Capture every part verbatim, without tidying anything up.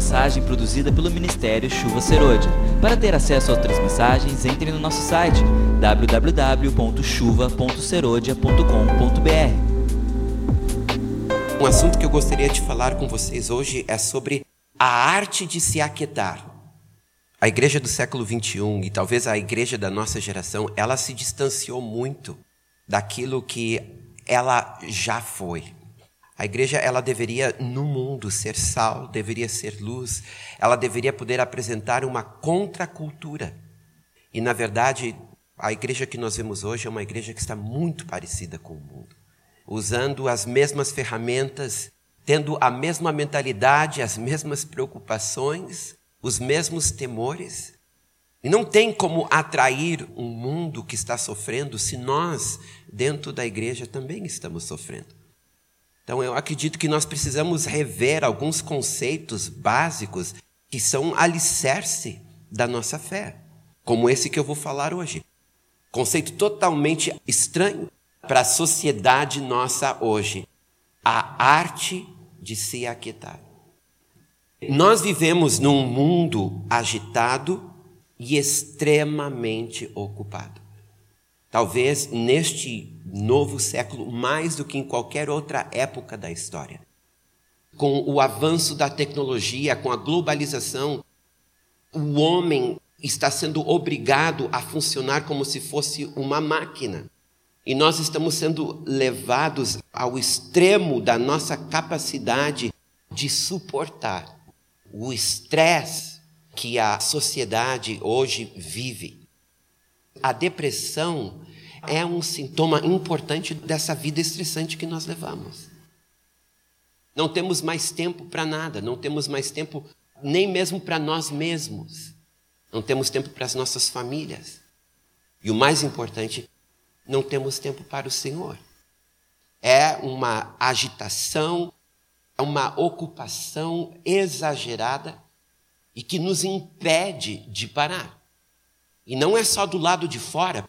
mensagem produzida pelo Ministério Chuva Serodia. Para ter acesso a outras mensagens, entre no nosso site w w w ponto chuva ponto serodia ponto com ponto b r. Um assunto que eu gostaria de falar com vocês hoje é sobre a arte de se aquietar. A igreja do século vinte e um e talvez a igreja da nossa geração, ela se distanciou muito daquilo que ela já foi. A igreja, ela deveria no mundo ser sal, deveria ser luz, ela deveria poder apresentar uma contracultura. E na verdade, a igreja que nós vemos hoje é uma igreja que está muito parecida com o mundo, usando as mesmas ferramentas, tendo a mesma mentalidade, as mesmas preocupações, os mesmos temores. E não tem como atrair um mundo que está sofrendo se nós, dentro da igreja, também estamos sofrendo. Então eu acredito que nós precisamos rever alguns conceitos básicos que são alicerce da nossa fé, como esse que eu vou falar hoje. Conceito totalmente estranho para a sociedade nossa hoje: a arte de se aquietar. Nós vivemos num mundo agitado e extremamente ocupado. Talvez neste novo século, mais do que em qualquer outra época da história. Com o avanço da tecnologia, com a globalização, o homem está sendo obrigado a funcionar como se fosse uma máquina. E nós estamos sendo levados ao extremo da nossa capacidade de suportar o estresse que a sociedade hoje vive. A depressão é um sintoma importante dessa vida estressante que nós levamos. Não temos mais tempo para nada, não temos mais tempo nem mesmo para nós mesmos. Não temos tempo para as nossas famílias. E o mais importante, não temos tempo para o Senhor. É uma agitação, é uma ocupação exagerada e que nos impede de parar. E não é só do lado de fora.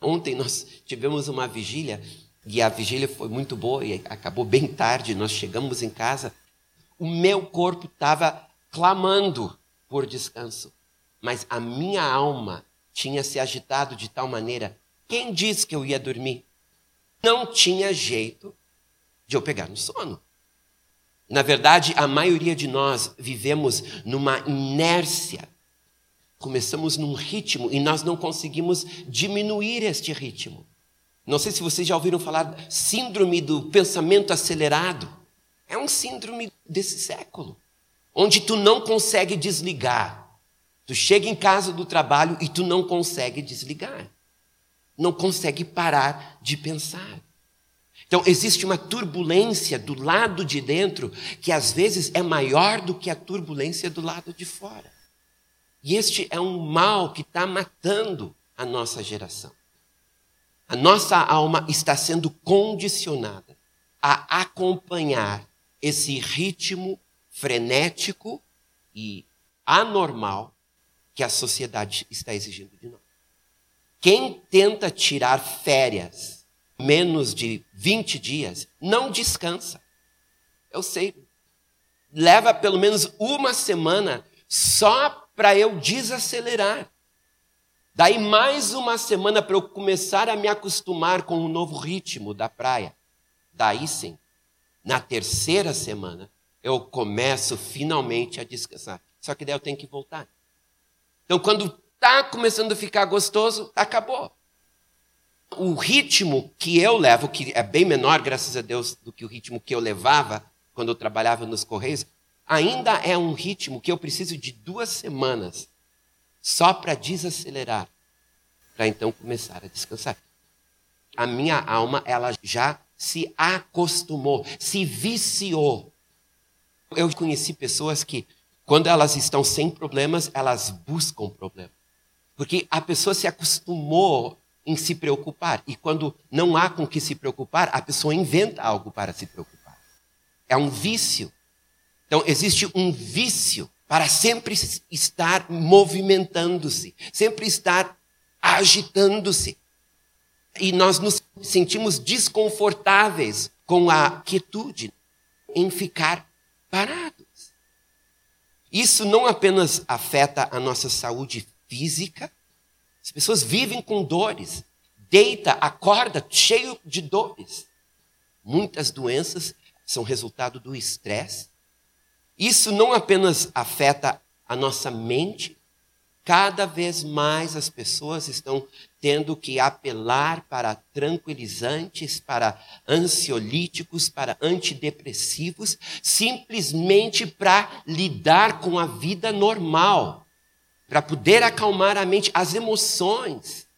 Ontem nós tivemos uma vigília, e a vigília foi muito boa, e acabou bem tarde, nós chegamos em casa. O meu corpo estava clamando por descanso, mas a minha alma tinha se agitado de tal maneira. Quem disse que eu ia dormir? Não tinha jeito de eu pegar no sono. Na verdade, a maioria de nós vivemos numa inércia. Começamos num ritmo e nós não conseguimos diminuir este ritmo. Não sei se vocês já ouviram falar síndrome do pensamento acelerado. É um síndrome desse século, onde tu não consegue desligar. Tu chega em casa do trabalho e tu não consegue desligar. Não consegue parar de pensar. Então existe uma turbulência do lado de dentro que às vezes é maior do que a turbulência do lado de fora. E este é um mal que está matando a nossa geração. A nossa alma está sendo condicionada a acompanhar esse ritmo frenético e anormal que a sociedade está exigindo de nós. Quem tenta tirar férias menos de vinte dias não descansa. Eu sei, leva pelo menos uma semana só para eu desacelerar. Daí mais uma semana para eu começar a me acostumar com o novo ritmo da praia. Daí sim, na terceira semana, eu começo finalmente a descansar. Só que daí eu tenho que voltar. Então, quando está começando a ficar gostoso, acabou. O ritmo que eu levo, que é bem menor, graças a Deus, do que o ritmo que eu levava quando eu trabalhava nos Correios, ainda é um ritmo que eu preciso de duas semanas só para desacelerar, para então começar a descansar. A minha alma, ela já se acostumou, se viciou. Eu conheci pessoas que, quando elas estão sem problemas, elas buscam problemas. Porque a pessoa se acostumou em se preocupar. E quando não há com que se preocupar, a pessoa inventa algo para se preocupar. É um vício. Então, existe um vício para sempre estar movimentando-se, sempre estar agitando-se. E nós nos sentimos desconfortáveis com a quietude em ficar parados. Isso não apenas afeta a nossa saúde física. As pessoas vivem com dores. Deita, acorda, cheio de dores. Muitas doenças são resultado do estresse. Isso não apenas afeta a nossa mente. Cada vez mais as pessoas estão tendo que apelar para tranquilizantes, para ansiolíticos, para antidepressivos, simplesmente para lidar com a vida normal, para poder acalmar a mente, as emoções.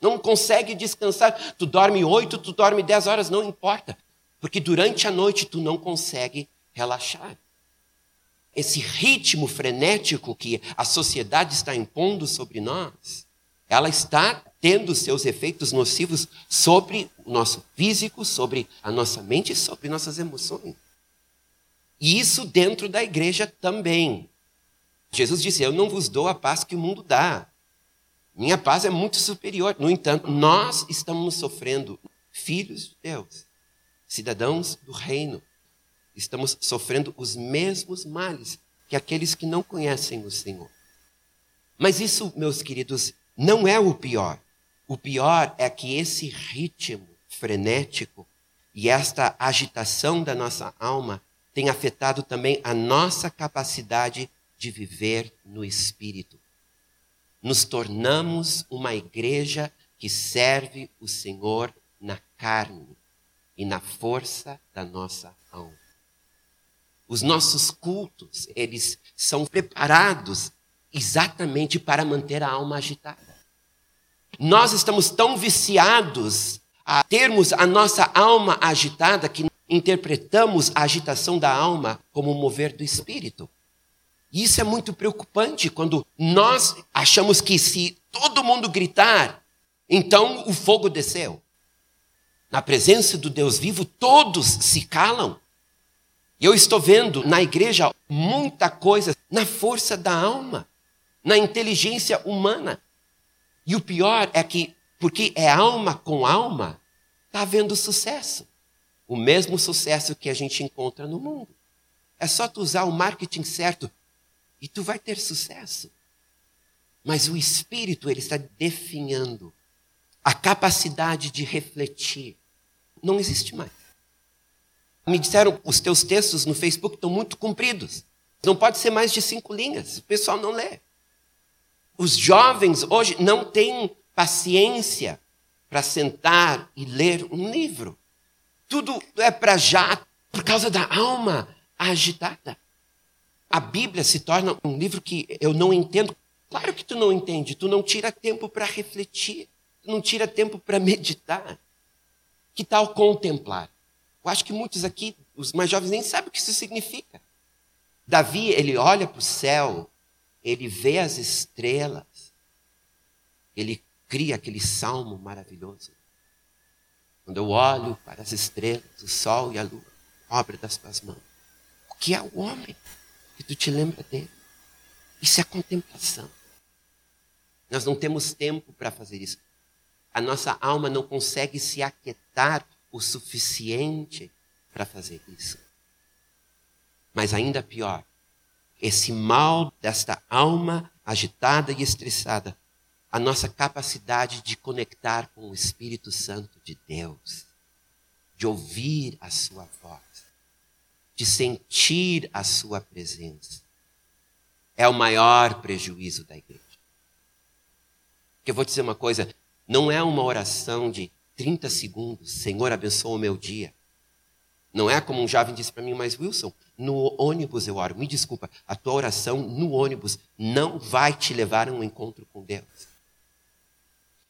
Não consegue descansar. Tu dorme oito, tu dorme dez horas, não importa. Porque durante a noite tu não consegue relaxar. Esse ritmo frenético que a sociedade está impondo sobre nós, ela está tendo seus efeitos nocivos sobre o nosso físico, sobre a nossa mente e sobre nossas emoções. E isso dentro da igreja também. Jesus disse, eu não vos dou a paz que o mundo dá. Minha paz é muito superior. No entanto, nós estamos sofrendo, filhos de Deus, cidadãos do reino, estamos sofrendo os mesmos males que aqueles que não conhecem o Senhor. Mas isso, meus queridos, não é o pior. O pior é que esse ritmo frenético e esta agitação da nossa alma tem afetado também a nossa capacidade de viver no Espírito. Nos tornamos uma igreja que serve o Senhor na carne e na força da nossa alma. Os nossos cultos, eles são preparados exatamente para manter a alma agitada. Nós estamos tão viciados a termos a nossa alma agitada que interpretamos a agitação da alma como o mover do Espírito. E isso é muito preocupante quando nós achamos que se todo mundo gritar, então o fogo desceu. Na presença do Deus vivo, todos se calam. Eu estou vendo na igreja muita coisa na força da alma, na inteligência humana. E o pior é que, porque é alma com alma, está havendo sucesso. O mesmo sucesso que a gente encontra no mundo. É só tu usar o marketing certo e tu vai ter sucesso. Mas o espírito, ele está definhando. A capacidade de refletir não existe mais. Me disseram, os teus textos no Facebook estão muito compridos. Não pode ser mais de cinco linhas, o pessoal não lê. Os jovens hoje não têm paciência para sentar e ler um livro. Tudo é para já, por causa da alma agitada. A Bíblia se torna um livro que eu não entendo. Claro que tu não entende, tu não tira tempo para refletir, tu não tira tempo para meditar. Que tal contemplar? Eu acho que muitos aqui, os mais jovens, nem sabem o que isso significa. Davi, ele olha para o céu, ele vê as estrelas, ele cria aquele salmo maravilhoso. Quando eu olho para as estrelas, o sol e a lua, obra das tuas mãos. O que é o homem que tu te lembra dele? Isso é contemplação. Nós não temos tempo para fazer isso. A nossa alma não consegue se aquietar o suficiente para fazer isso. Mas ainda pior, esse mal desta alma agitada e estressada, a nossa capacidade de conectar com o Espírito Santo de Deus, de ouvir a sua voz, de sentir a sua presença, é o maior prejuízo da igreja. Porque eu vou te dizer uma coisa, não é uma oração de trinta segundos, Senhor, abençoa o meu dia. Não é como um jovem disse para mim, mas Wilson, no ônibus eu oro. Me desculpa, a tua oração no ônibus não vai te levar a um encontro com Deus.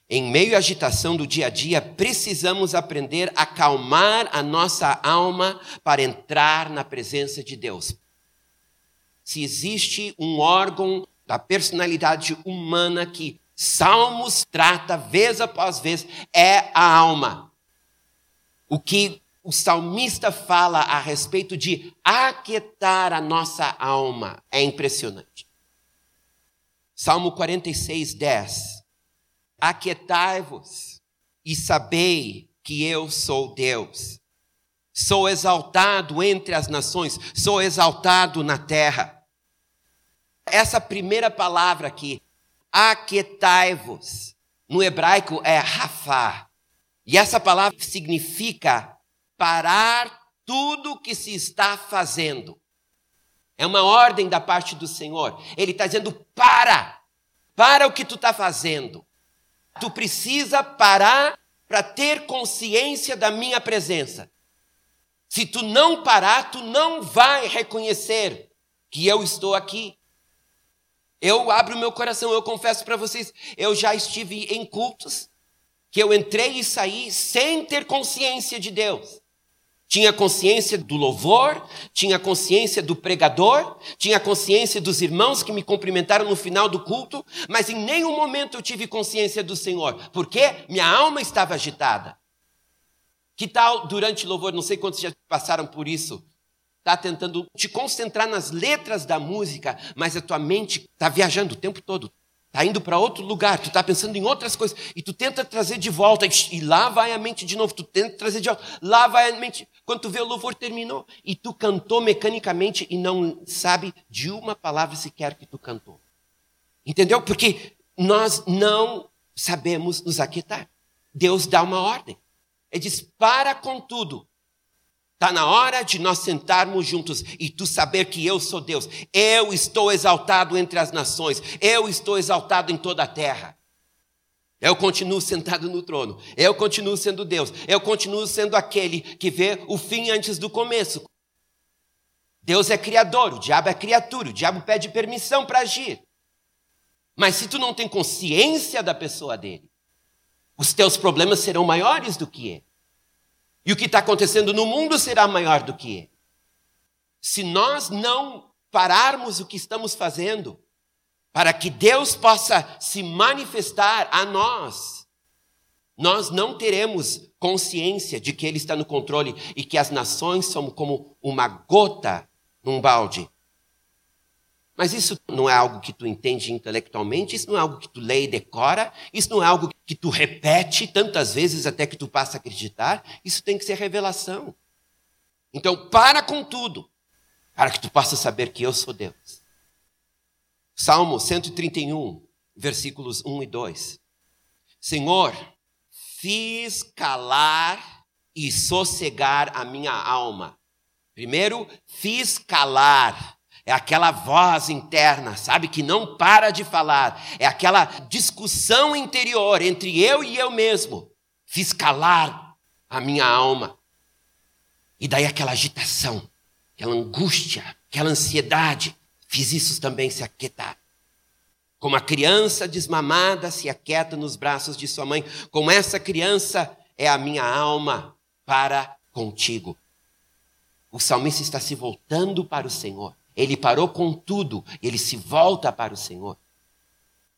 Em meio à agitação do dia a dia, precisamos aprender a acalmar a nossa alma para entrar na presença de Deus. Se existe um órgão da personalidade humana que Salmos trata, vez após vez, é a alma. O que o salmista fala a respeito de aquietar a nossa alma é impressionante. Salmo quarenta e seis, dez. Aquietai-vos e sabei que eu sou Deus. Sou exaltado entre as nações, sou exaltado na terra. Essa primeira palavra aqui, aquietai-vos, no hebraico é rafá. E essa palavra significa parar tudo que se está fazendo. É uma ordem da parte do Senhor. Ele está dizendo, para, para o que tu está fazendo. Tu precisa parar para ter consciência da minha presença. Se tu não parar, tu não vai reconhecer que eu estou aqui. Eu abro meu coração, eu confesso para vocês, eu já estive em cultos que eu entrei e saí sem ter consciência de Deus. Tinha consciência do louvor, tinha consciência do pregador, tinha consciência dos irmãos que me cumprimentaram no final do culto, mas em nenhum momento eu tive consciência do Senhor, porque minha alma estava agitada. Que tal durante o louvor, não sei quantos já passaram por isso, está tentando te concentrar nas letras da música, mas a tua mente está viajando o tempo todo, está indo para outro lugar, tu está pensando em outras coisas, e tu tenta trazer de volta, e lá vai a mente de novo, tu tenta trazer de volta, lá vai a mente, quando tu vê o louvor terminou, e tu cantou mecanicamente, e não sabe de uma palavra sequer que tu cantou. Entendeu? Porque nós não sabemos nos aquietar. Deus dá uma ordem. Ele diz, para com tudo. Está na hora de nós sentarmos juntos e tu saber que eu sou Deus. Eu estou exaltado entre as nações. Eu estou exaltado em toda a terra. Eu continuo sentado no trono. Eu continuo sendo Deus. Eu continuo sendo aquele que vê o fim antes do começo. Deus é criador, o diabo é criatura. O diabo pede permissão para agir. Mas se tu não tem consciência da pessoa dele, os teus problemas serão maiores do que ele. E o que está acontecendo no mundo será maior do que ele. Se nós não pararmos o que estamos fazendo, para que Deus possa se manifestar a nós, nós não teremos consciência de que Ele está no controle e que as nações são como uma gota num balde. Mas isso não é algo que tu entende intelectualmente, isso não é algo que tu lê e decora, isso não é algo que tu repete tantas vezes até que tu passa a acreditar, isso tem que ser revelação. Então, para com tudo, para que tu possa saber que eu sou Deus. Salmo cento e trinta e um, versículos um e dois. Senhor, fiz calar e sossegar a minha alma. Primeiro, fiz calar. É aquela voz interna, sabe, que não para de falar. É aquela discussão interior entre eu e eu mesmo. Fiz calar a minha alma. E daí aquela agitação, aquela angústia, aquela ansiedade. Fiz isso também se aquietar. Como a criança desmamada se aquieta nos braços de sua mãe. Como essa criança é a minha alma para contigo. O salmista está se voltando para o Senhor. Ele parou com tudo, ele se volta para o Senhor.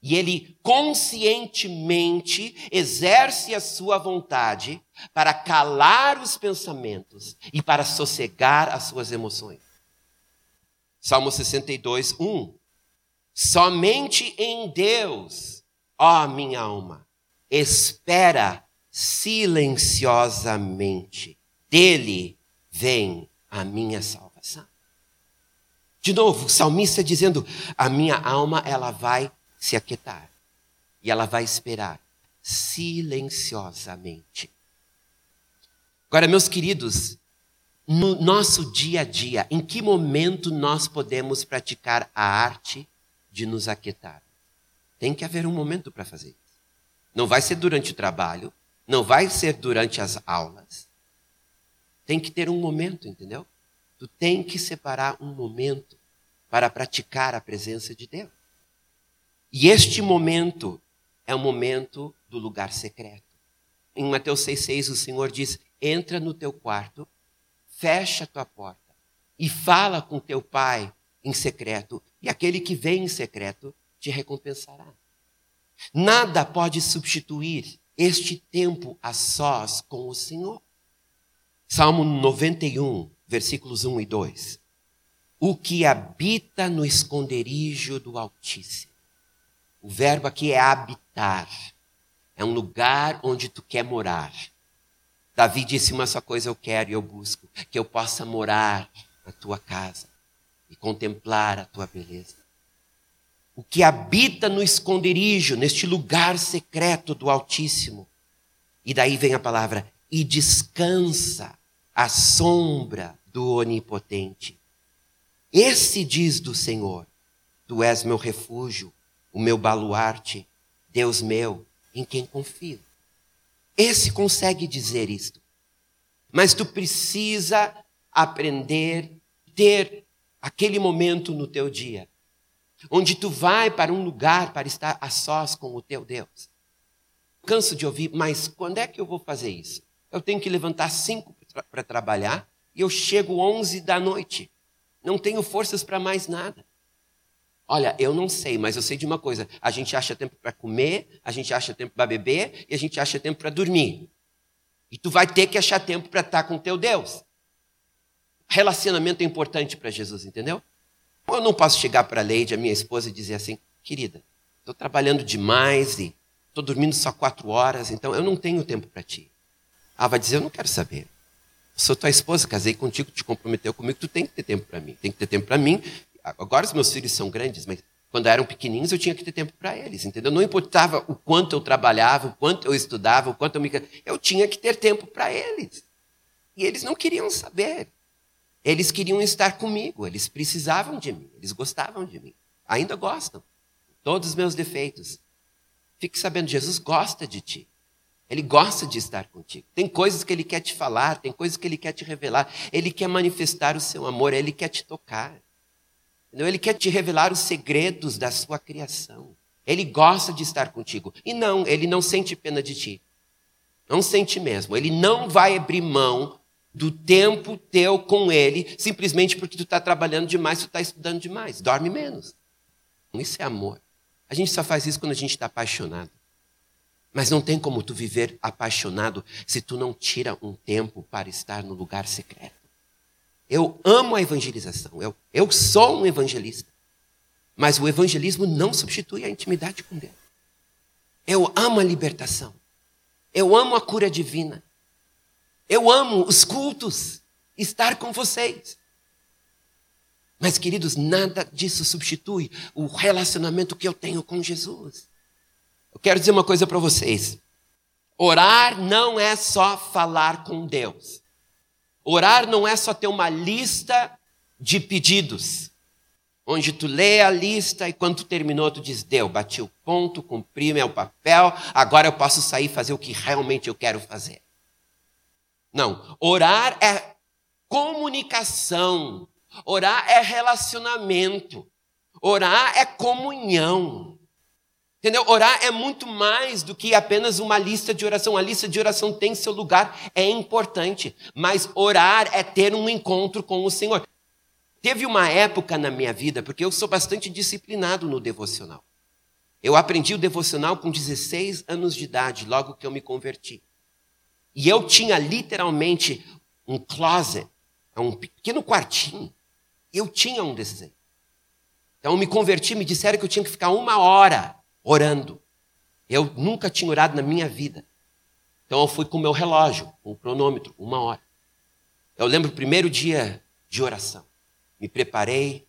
E ele conscientemente exerce a sua vontade para calar os pensamentos e para sossegar as suas emoções. Salmo sessenta e dois, um. Somente em Deus, ó minha alma, espera silenciosamente. Dele vem a minha salvação. De novo, o salmista dizendo, a minha alma, ela vai se aquietar. E ela vai esperar silenciosamente. Agora, meus queridos, no nosso dia a dia, em que momento nós podemos praticar a arte de nos aquietar? Tem que haver um momento para fazer isso. Não vai ser durante o trabalho, não vai ser durante as aulas. Tem que ter um momento, entendeu? Tu tem que separar um momento para praticar a presença de Deus. E este momento é o momento do lugar secreto. Em Mateus seis, seis, o Senhor diz, entra no teu quarto, fecha a tua porta e fala com teu pai em secreto. E aquele que vem em secreto te recompensará. Nada pode substituir este tempo a sós com o Senhor. Salmo noventa e um, versículos um e dois. O que habita no esconderijo do Altíssimo. O verbo aqui é habitar. É um lugar onde tu quer morar. Davi disse, uma só coisa eu quero e eu busco. Que eu possa morar na tua casa. E contemplar a tua beleza. o que habita no esconderijo, neste lugar secreto do Altíssimo. E daí vem a palavra, e descansa à sombra do Onipotente. Esse diz do Senhor, tu és meu refúgio, o meu baluarte, Deus meu, em quem confio. Esse consegue dizer isto. Mas tu precisa aprender, ter aquele momento no teu dia, onde tu vai para um lugar para estar a sós com o teu Deus. Canso de ouvir, mas quando é que eu vou fazer isso? Eu tenho que levantar cinco para trabalhar e eu chego onze da noite. Não tenho forças para mais nada. Olha, eu não sei, mas eu sei de uma coisa. A gente acha tempo para comer, a gente acha tempo para beber e a gente acha tempo para dormir. E tu vai ter que achar tempo para estar com o teu Deus. Relacionamento é importante para Jesus, entendeu? Eu não posso chegar para a Lady, a minha esposa, e dizer assim, querida, estou trabalhando demais e estou dormindo só quatro horas, então eu não tenho tempo para ti. Ela vai dizer, eu não quero saber. Eu sou tua esposa, casei contigo, te comprometeu comigo, tu tem que ter tempo para mim. Tem que ter tempo para mim. Agora os meus filhos são grandes, mas quando eram pequenininhos eu tinha que ter tempo para eles, entendeu? Não importava o quanto eu trabalhava, o quanto eu estudava, o quanto eu me... Eu tinha que ter tempo para eles. E eles não queriam saber. Eles queriam estar comigo, eles precisavam de mim, eles gostavam de mim. Ainda gostam. Todos os meus defeitos. Fique sabendo, Jesus gosta de ti. Ele gosta de estar contigo. Tem coisas que ele quer te falar, tem coisas que ele quer te revelar. Ele quer manifestar o seu amor, ele quer te tocar. Entendeu? Ele quer te revelar os segredos da sua criação. Ele gosta de estar contigo. E não, ele não sente pena de ti. Não sente mesmo. Ele não vai abrir mão do tempo teu com ele, simplesmente porque tu está trabalhando demais, tu está estudando demais. Dorme menos. Isso é amor. A gente só faz isso quando a gente está apaixonado. Mas não tem como tu viver apaixonado se tu não tira um tempo para estar no lugar secreto. Eu amo a evangelização. Eu, eu sou um evangelista. Mas o evangelismo não substitui a intimidade com Deus. Eu amo a libertação. Eu amo a cura divina. Eu amo os cultos, estar com vocês. Mas, queridos, nada disso substitui o relacionamento que eu tenho com Jesus. Eu quero dizer uma coisa para vocês. Orar não é só falar com Deus. Orar não é só ter uma lista de pedidos, onde tu lê a lista e quando tu terminou, tu diz, deu, bati o ponto, cumpri meu papel, agora eu posso sair e fazer o que realmente eu quero fazer. Não, orar é comunicação, orar é relacionamento, orar é comunhão, entendeu? Orar é muito mais do que apenas uma lista de oração. A lista de oração tem seu lugar, é importante, mas orar é ter um encontro com o Senhor. Teve uma época na minha vida, porque eu sou bastante disciplinado no devocional. Eu aprendi o devocional com dezesseis anos de idade, logo que eu me converti. E eu tinha literalmente um closet, um pequeno quartinho. Eu tinha um desses aí. Então eu me converti, me disseram que eu tinha que ficar uma hora orando. Eu nunca tinha orado na minha vida. Então eu fui com o meu relógio, com o cronômetro, uma hora. Eu lembro o primeiro dia de oração. Me preparei,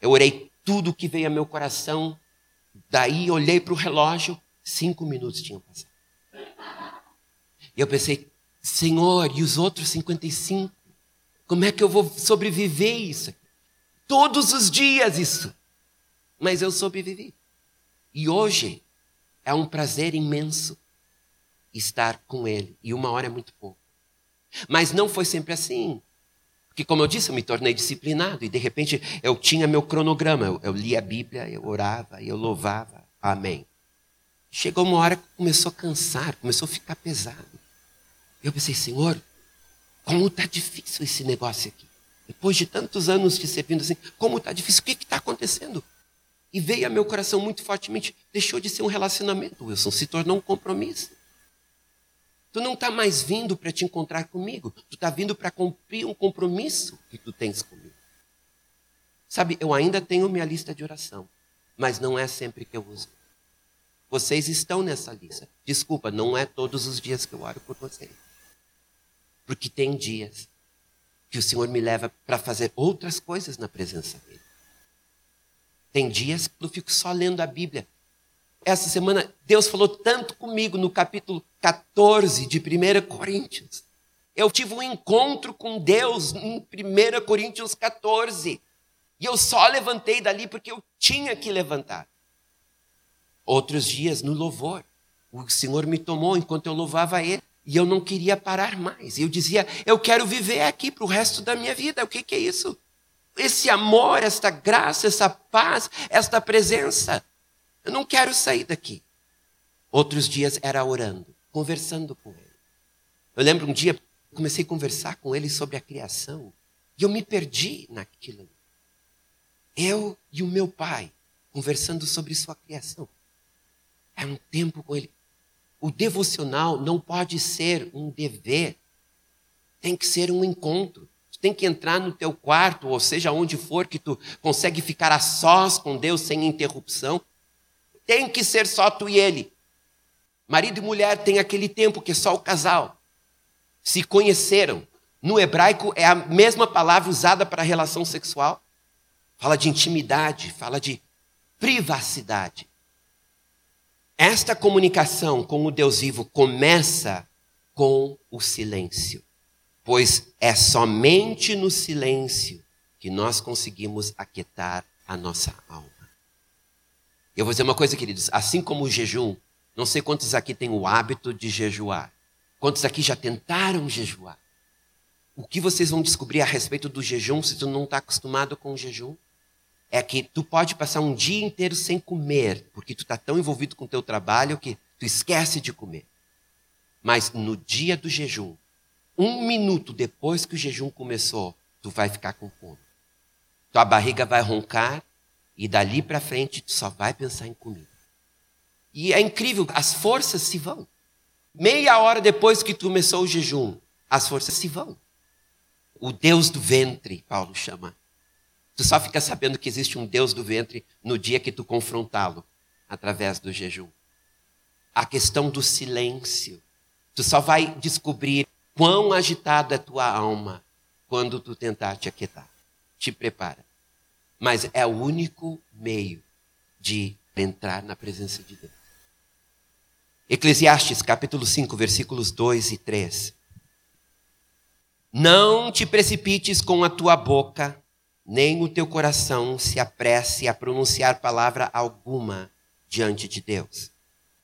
eu orei tudo que veio ao meu coração. Daí olhei para o relógio, cinco minutos tinham passado. E eu pensei, Senhor, e os outros cinquenta e cinco? Como é que eu vou sobreviver isso? Todos os dias isso. Mas eu sobrevivi. E hoje é um prazer imenso estar com Ele. E uma hora é muito pouco. Mas não foi sempre assim. Porque, como eu disse, eu me tornei disciplinado. E, de repente, eu tinha meu cronograma. Eu, eu lia a Bíblia, eu orava, eu louvava. Amém. Chegou uma hora que começou a cansar, começou a ficar pesado. Eu pensei, Senhor, como está difícil esse negócio aqui. Depois de tantos anos te servindo assim, como está difícil, o que está acontecendo? E veio a meu coração muito fortemente, deixou de ser um relacionamento, Wilson, se tornou um compromisso. Tu não está mais vindo para te encontrar comigo, tu está vindo para cumprir um compromisso que tu tens comigo. Sabe, eu ainda tenho minha lista de oração, mas não é sempre que eu uso. Vocês estão nessa lista. Desculpa, não é todos os dias que eu oro por vocês. Porque tem dias que o Senhor me leva para fazer outras coisas na presença dEle. Tem dias que eu fico só lendo a Bíblia. Essa semana, Deus falou tanto comigo no capítulo catorze de primeira Coríntios. Eu tive um encontro com Deus em primeira Coríntios catorze. E eu só levantei dali porque eu tinha que levantar. Outros dias, no louvor, o Senhor me tomou enquanto eu louvava Ele. E eu não queria parar mais. Eu dizia, eu quero viver aqui para o resto da minha vida. O que, que é isso? Esse amor, esta graça, essa paz, esta presença. Eu não quero sair daqui. Outros dias era orando, conversando com Ele. Eu lembro um dia, comecei a conversar com Ele sobre a criação. E eu me perdi naquilo. Eu e o meu pai, conversando sobre sua criação. Era um tempo com Ele. O devocional não pode ser um dever. Tem que ser um encontro. Tu tem que entrar no teu quarto, ou seja, onde for, que tu consegue ficar a sós com Deus sem interrupção. Tem que ser só tu e Ele. Marido e mulher tem aquele tempo que é só o casal. Se conheceram. No hebraico é a mesma palavra usada para a relação sexual. Fala de intimidade, fala de privacidade. Esta comunicação com o Deus vivo começa com o silêncio, pois é somente no silêncio que nós conseguimos aquietar a nossa alma. Eu vou dizer uma coisa, queridos, assim como o jejum, não sei quantos aqui têm o hábito de jejuar, quantos aqui já tentaram jejuar. O que vocês vão descobrir a respeito do jejum, se tu não está acostumado com o jejum? É que tu pode passar um dia inteiro sem comer, porque tu está tão envolvido com o teu trabalho que tu esquece de comer. Mas no dia do jejum, um minuto depois que o jejum começou, tu vai ficar com fome. Tua barriga vai roncar e dali para frente tu só vai pensar em comida. E é incrível, as forças se vão. Meia hora depois que tu começou o jejum, as forças se vão. O Deus do ventre, Paulo chama. Tu só fica sabendo que existe um Deus do ventre no dia que tu confrontá-lo, através do jejum. A questão do silêncio. Tu só vai descobrir quão agitada é a tua alma quando tu tentar te aquietar. Te prepara. Mas é o único meio de entrar na presença de Deus. Eclesiastes, capítulo cinco, versículos dois e três. Não te precipites com a tua boca, nem o teu coração se apresse a pronunciar palavra alguma diante de Deus.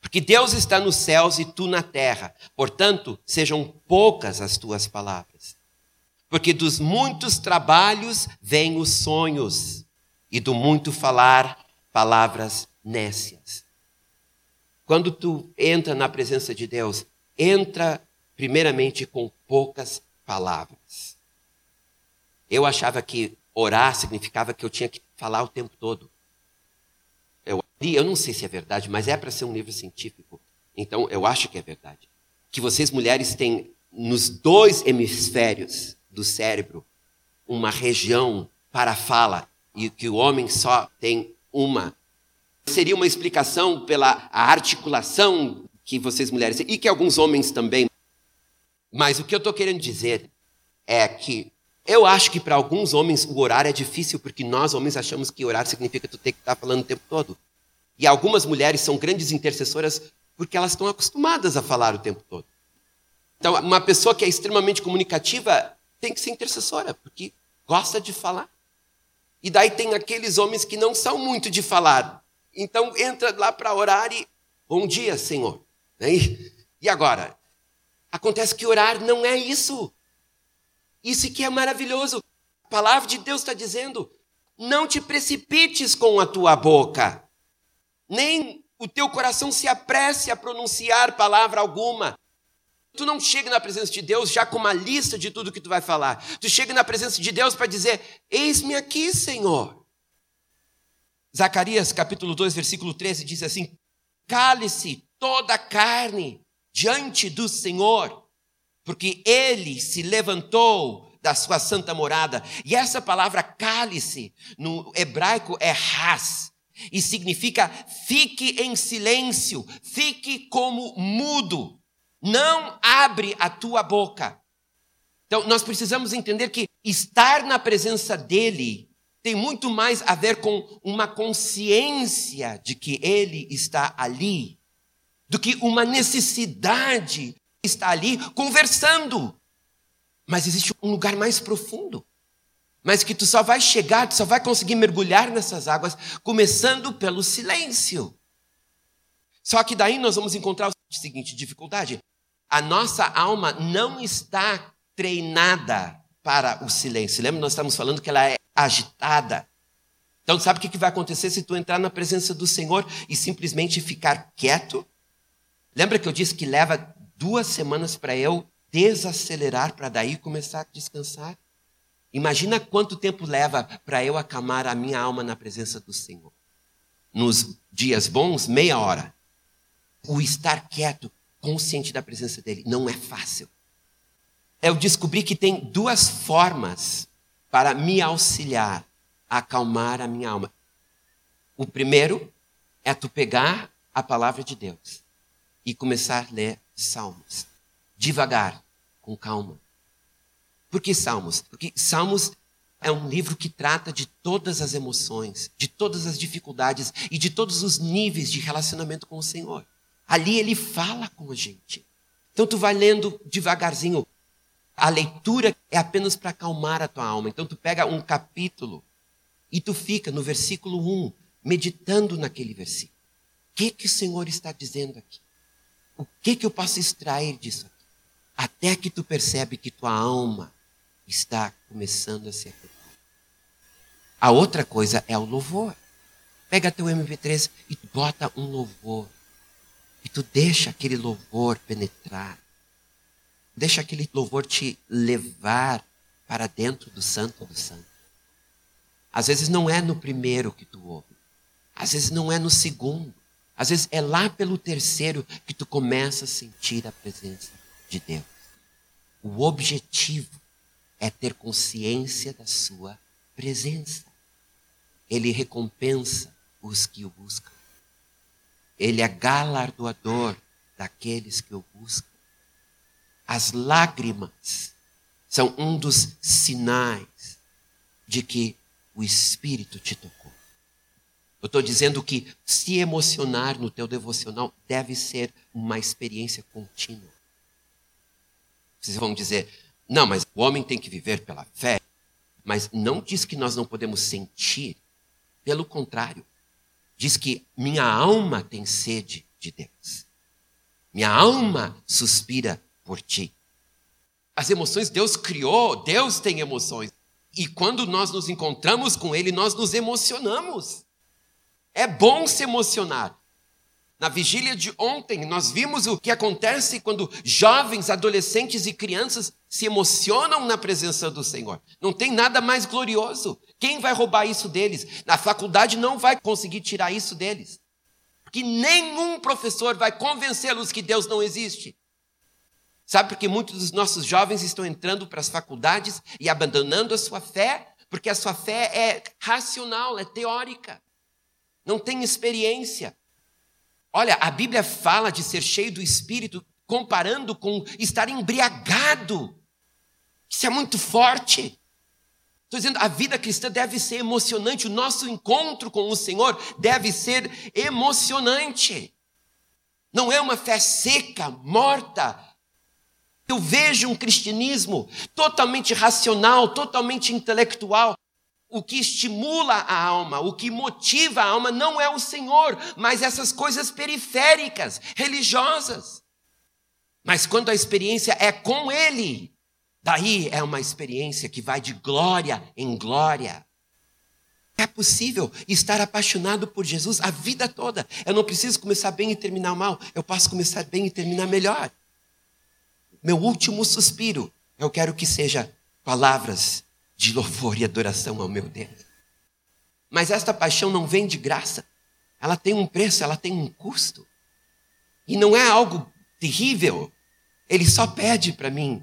Porque Deus está nos céus e tu na terra. Portanto, sejam poucas as tuas palavras. Porque dos muitos trabalhos vêm os sonhos, e do muito falar, palavras nécias. Quando tu entra na presença de Deus, entra primeiramente com poucas palavras. Eu achava que orar significava que eu tinha que falar o tempo todo. Eu, eu não sei se é verdade, mas é para ser um livro científico. Então, eu acho que é verdade. Que vocês, mulheres, têm nos dois hemisférios do cérebro uma região para a fala e que o homem só tem uma. Seria uma explicação pela articulação que vocês, mulheres, e que alguns homens também. Mas o que eu estou querendo dizer é que eu acho que para alguns homens o orar é difícil, porque nós homens achamos que orar significa tu ter que estar falando o tempo todo. E algumas mulheres são grandes intercessoras porque elas estão acostumadas a falar o tempo todo. Então, uma pessoa que é extremamente comunicativa tem que ser intercessora, porque gosta de falar. E daí tem aqueles homens que não são muito de falar. Então, entra lá para orar e... Bom dia, Senhor. E agora? Acontece que orar não é isso. Isso que é maravilhoso. A palavra de Deus está dizendo, não te precipites com a tua boca, nem o teu coração se apresse a pronunciar palavra alguma. Tu não chega na presença de Deus já com uma lista de tudo que tu vai falar. Tu chega na presença de Deus para dizer, eis-me aqui, Senhor. Zacarias, capítulo dois, versículo treze, diz assim, cale-se toda a carne diante do Senhor, porque ele se levantou da sua santa morada. E essa palavra cálice, no hebraico é has, e significa fique em silêncio, fique como mudo, não abre a tua boca. Então, nós precisamos entender que estar na presença dele tem muito mais a ver com uma consciência de que ele está ali, do que uma necessidade de estar ali conversando. Mas existe um lugar mais profundo, mas que tu só vai chegar, tu só vai conseguir mergulhar nessas águas, começando pelo silêncio. Só que daí nós vamos encontrar a seguinte dificuldade. A nossa alma não está treinada para o silêncio. Lembra, nós estamos falando que ela é agitada. Então, sabe o que vai acontecer se tu entrar na presença do Senhor e simplesmente ficar quieto? Lembra que eu disse que leva duas semanas para eu desacelerar, para daí começar a descansar? Imagina quanto tempo leva para eu acalmar a minha alma na presença do Senhor. Nos dias bons, meia hora. O estar quieto, consciente da presença dele, não é fácil. Eu descobri que tem duas formas para me auxiliar a acalmar a minha alma. O primeiro é tu pegar a palavra de Deus e começar a ler salmos. Devagar, com calma. Por que Salmos? Porque Salmos é um livro que trata de todas as emoções, de todas as dificuldades e de todos os níveis de relacionamento com o Senhor. Ali ele fala com a gente. Então tu vai lendo devagarzinho. A leitura é apenas para acalmar a tua alma. Então tu pega um capítulo e tu fica no versículo um, meditando naquele versículo. O que, que o Senhor está dizendo aqui? O que, que eu posso extrair disso aqui? Até que tu percebe que tua alma está começando a se aquietar. A outra coisa é o louvor. Pega teu M P três e bota um louvor. E tu deixa aquele louvor penetrar. Deixa aquele louvor te levar para dentro do Santo do Santo. Às vezes não é no primeiro que tu ouve. Às vezes não é no segundo. Às vezes é lá pelo terceiro que tu começa a sentir a presença de Deus. O objetivo é ter consciência da sua presença. Ele recompensa os que o buscam. Ele é galardoador daqueles que o buscam. As lágrimas são um dos sinais de que o Espírito te tocou. Eu estou dizendo que se emocionar no teu devocional deve ser uma experiência contínua. Vocês vão dizer, não, mas o homem tem que viver pela fé. Mas não diz que nós não podemos sentir. Pelo contrário, diz que minha alma tem sede de Deus. Minha alma suspira por ti. As emoções Deus criou, Deus tem emoções. E quando nós nos encontramos com Ele, nós nos emocionamos. É bom se emocionar. Na vigília de ontem, nós vimos o que acontece quando jovens, adolescentes e crianças se emocionam na presença do Senhor. Não tem nada mais glorioso. Quem vai roubar isso deles? Na faculdade não vai conseguir tirar isso deles. Porque nenhum professor vai convencê-los que Deus não existe. Sabe por que muitos dos nossos jovens estão entrando para as faculdades e abandonando a sua fé? Porque a sua fé é racional, é teórica. Não tem experiência. Olha, a Bíblia fala de ser cheio do Espírito, comparando com estar embriagado. Isso é muito forte. Estou dizendo, a vida cristã deve ser emocionante. O nosso encontro com o Senhor deve ser emocionante. Não é uma fé seca, morta. Eu vejo um cristianismo totalmente racional, totalmente intelectual. O que estimula a alma, o que motiva a alma não é o Senhor, mas essas coisas periféricas, religiosas. Mas quando a experiência é com Ele, daí é uma experiência que vai de glória em glória. É possível estar apaixonado por Jesus a vida toda. Eu não preciso começar bem e terminar mal, eu posso começar bem e terminar melhor. Meu último suspiro, eu quero que seja palavras de louvor e adoração ao meu Deus. Mas esta paixão não vem de graça. Ela tem um preço, ela tem um custo. E não é algo terrível. Ele só pede para mim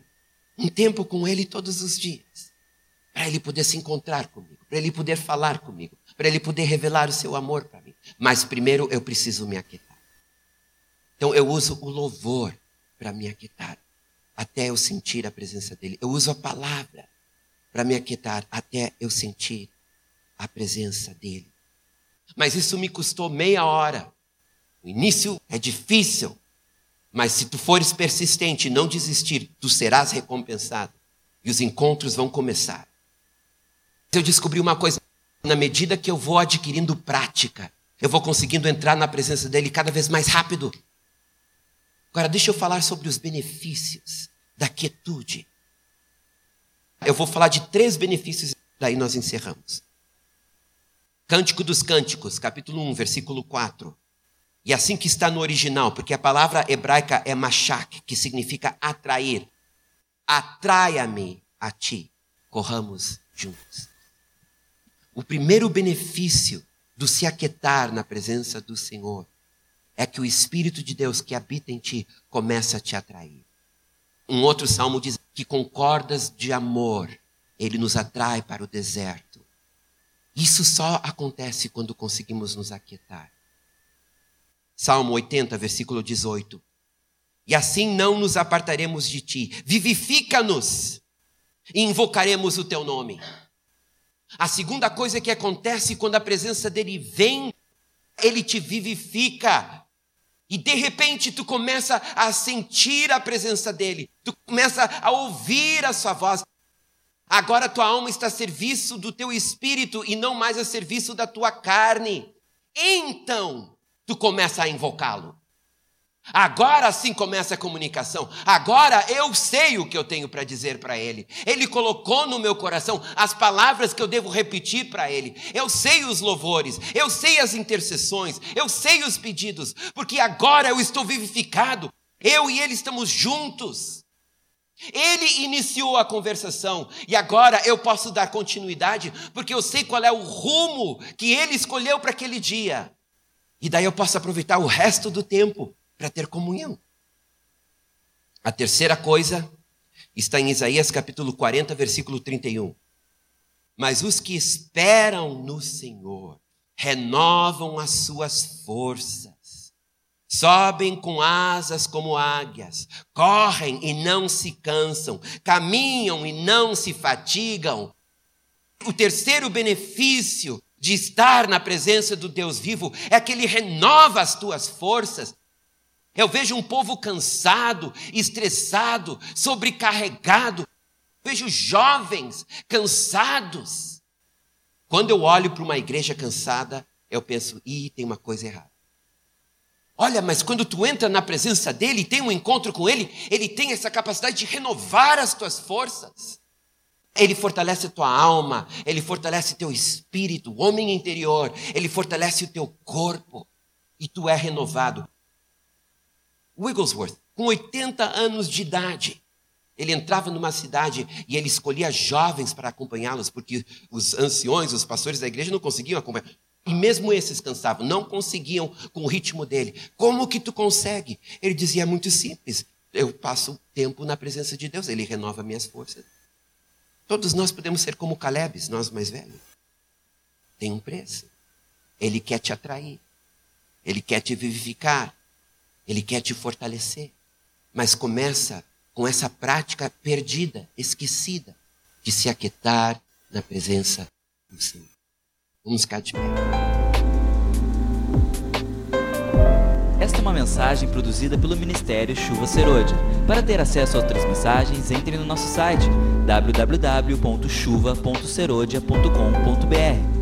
um tempo com Ele todos os dias. Para Ele poder se encontrar comigo. Para Ele poder falar comigo. Para Ele poder revelar o seu amor para mim. Mas primeiro eu preciso me aquietar. Então eu uso o louvor para me aquietar. Até eu sentir a presença dele. Eu uso a palavra para me aquietar até eu sentir a presença dele. Mas isso me custou meia hora. O início é difícil, mas se tu fores persistente e não desistir, tu serás recompensado e os encontros vão começar. Eu descobri uma coisa, na medida que eu vou adquirindo prática, eu vou conseguindo entrar na presença dele cada vez mais rápido. Agora, deixa eu falar sobre os benefícios da quietude. Eu vou falar de três benefícios, daí nós encerramos. Cântico dos Cânticos, capítulo um, versículo quatro. E assim que está no original, porque a palavra hebraica é mashak, que significa atrair. Atraia-me a ti, corramos juntos. O primeiro benefício do se aquietar na presença do Senhor é que o Espírito de Deus que habita em ti começa a te atrair. Um outro salmo diz que com cordas de amor ele nos atrai para o deserto. Isso só acontece quando conseguimos nos aquietar. Salmo oitenta, versículo dezoito. E assim não nos apartaremos de ti. Vivifica-nos e invocaremos o teu nome. A segunda coisa que acontece quando a presença dele vem, ele te vivifica. E de repente tu começa a sentir a presença dele. Tu começa a ouvir a sua voz. Agora tua alma está a serviço do teu espírito e não mais a serviço da tua carne. Então tu começa a invocá-lo. Agora sim começa a comunicação. Agora eu sei o que eu tenho para dizer para ele. Ele colocou no meu coração as palavras que eu devo repetir para ele. Eu sei os louvores, eu sei as intercessões, eu sei os pedidos, porque agora eu estou vivificado. Eu e ele estamos juntos. Ele iniciou a conversação e agora eu posso dar continuidade, porque eu sei qual é o rumo que ele escolheu para aquele dia. E daí eu posso aproveitar o resto do tempo para ter comunhão. A terceira coisa está em Isaías capítulo quarenta, versículo trinta e um. Mas os que esperam no Senhor renovam as suas forças, sobem com asas como águias, correm e não se cansam, caminham e não se fatigam. O terceiro benefício de estar na presença do Deus vivo é que ele renova as tuas forças. Eu vejo um povo cansado, estressado, sobrecarregado. Vejo jovens cansados. Quando eu olho para uma igreja cansada, eu penso, ih, tem uma coisa errada. Olha, mas quando tu entra na presença dele e tem um encontro com ele, ele tem essa capacidade de renovar as tuas forças. Ele fortalece a tua alma, ele fortalece teu espírito, o homem interior, ele fortalece o teu corpo e tu é renovado. Wigglesworth, com oitenta anos de idade, ele entrava numa cidade e ele escolhia jovens para acompanhá-los, porque os anciões, os pastores da igreja não conseguiam acompanhar. E mesmo esses cansavam, não conseguiam com o ritmo dele. Como que tu consegue? Ele dizia, é muito simples. Eu passo tempo na presença de Deus, ele renova minhas forças. Todos nós podemos ser como Calebes, nós mais velhos. Tem um preço. Ele quer te atrair. Ele quer te vivificar. Ele quer te fortalecer, mas começa com essa prática perdida, esquecida, de se aquietar na presença do Senhor. Vamos ficar de pé. Esta é uma mensagem produzida pelo Ministério Chuva Serodia. Para ter acesso a outras mensagens, entre no nosso site w w w ponto chuva ponto serodia ponto com ponto b r.